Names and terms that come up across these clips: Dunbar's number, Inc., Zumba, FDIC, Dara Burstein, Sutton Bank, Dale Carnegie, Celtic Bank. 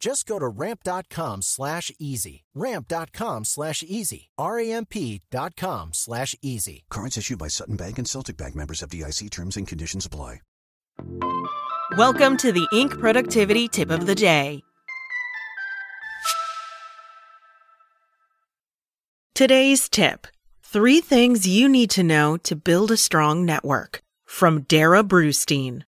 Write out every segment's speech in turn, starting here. Just go to ramp.com/easy. Ramp.com/easy. RAMP.com/easy. Cards issued by Sutton Bank and Celtic Bank, members of FDIC. Terms and conditions apply. Welcome to the Inc. Productivity Tip of the Day. Today's tip: 3 things you need to know to build a strong network, from Dara Burstein.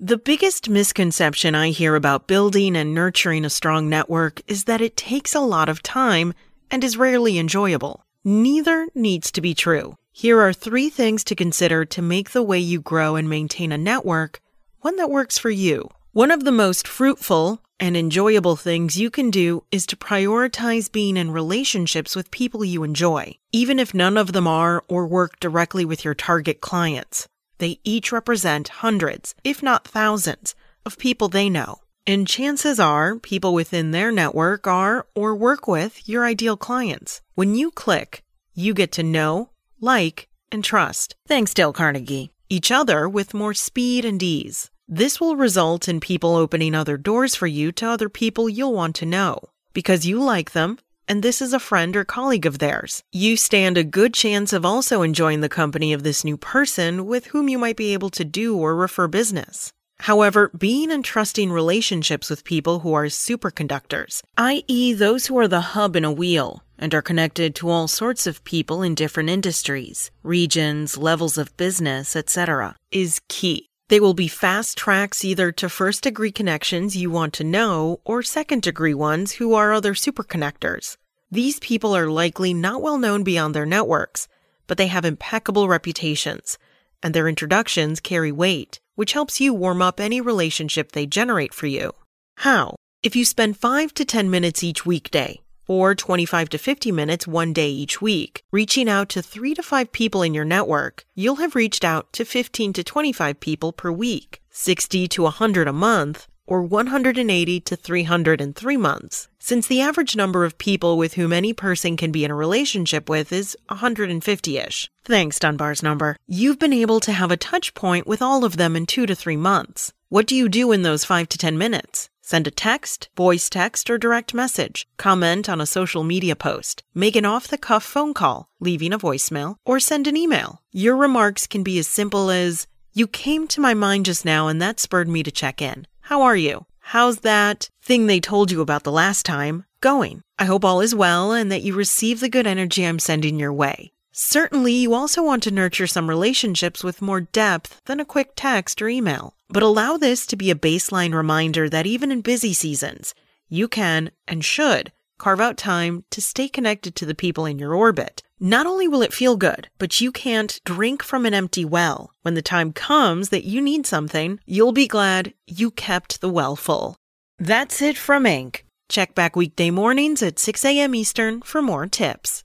The biggest misconception I hear about building and nurturing a strong network is that it takes a lot of time and is rarely enjoyable. Neither needs to be true. Here are 3 things to consider to make the way you grow and maintain a network one that works for you. One of the most fruitful and enjoyable things you can do is to prioritize being in relationships with people you enjoy, even if none of them are or work directly with your target clients. They each represent hundreds, if not thousands, of people they know. And chances are, people within their network are or work with your ideal clients. When you click, you get to know, like, and trust, thanks Dale Carnegie, each other with more speed and ease. This will result in people opening other doors for you to other people you'll want to know. Because you like them, and this is a friend or colleague of theirs, you stand a good chance of also enjoying the company of this new person with whom you might be able to do or refer business. However, being in trusting relationships with people who are superconductors, i.e. those who are the hub in a wheel and are connected to all sorts of people in different industries, regions, levels of business, etc., is key. They will be fast tracks either to first-degree connections you want to know or second-degree ones who are other superconnectors. These people are likely not well known beyond their networks, but they have impeccable reputations, and their introductions carry weight, which helps you warm up any relationship they generate for you. How? If you spend 5 to 10 minutes each weekday, or 25 to 50 minutes one day each week, reaching out to 3 to 5 people in your network, you'll have reached out to 15 to 25 people per week, 60 to 100 a month, or 180 to 300 in 3 months. Since the average number of people with whom any person can be in a relationship with is 150-ish, thanks Dunbar's number, you've been able to have a touch point with all of them in 2 to 3 months. What do you do in those 5 to 10 minutes? Send a text, voice text, or direct message, comment on a social media post, make an off-the-cuff phone call, leaving a voicemail, or send an email. Your remarks can be as simple as, "You came to my mind just now and that spurred me to check in. How are you? How's that thing they told you about the last time going? I hope all is well and that you receive the good energy I'm sending your way." Certainly, you also want to nurture some relationships with more depth than a quick text or email. But allow this to be a baseline reminder that even in busy seasons, you can and should carve out time to stay connected to the people in your orbit. Not only will it feel good, but you can't drink from an empty well. When the time comes that you need something, you'll be glad you kept the well full. That's it from Inc. Check back weekday mornings at 6 a.m. Eastern for more tips.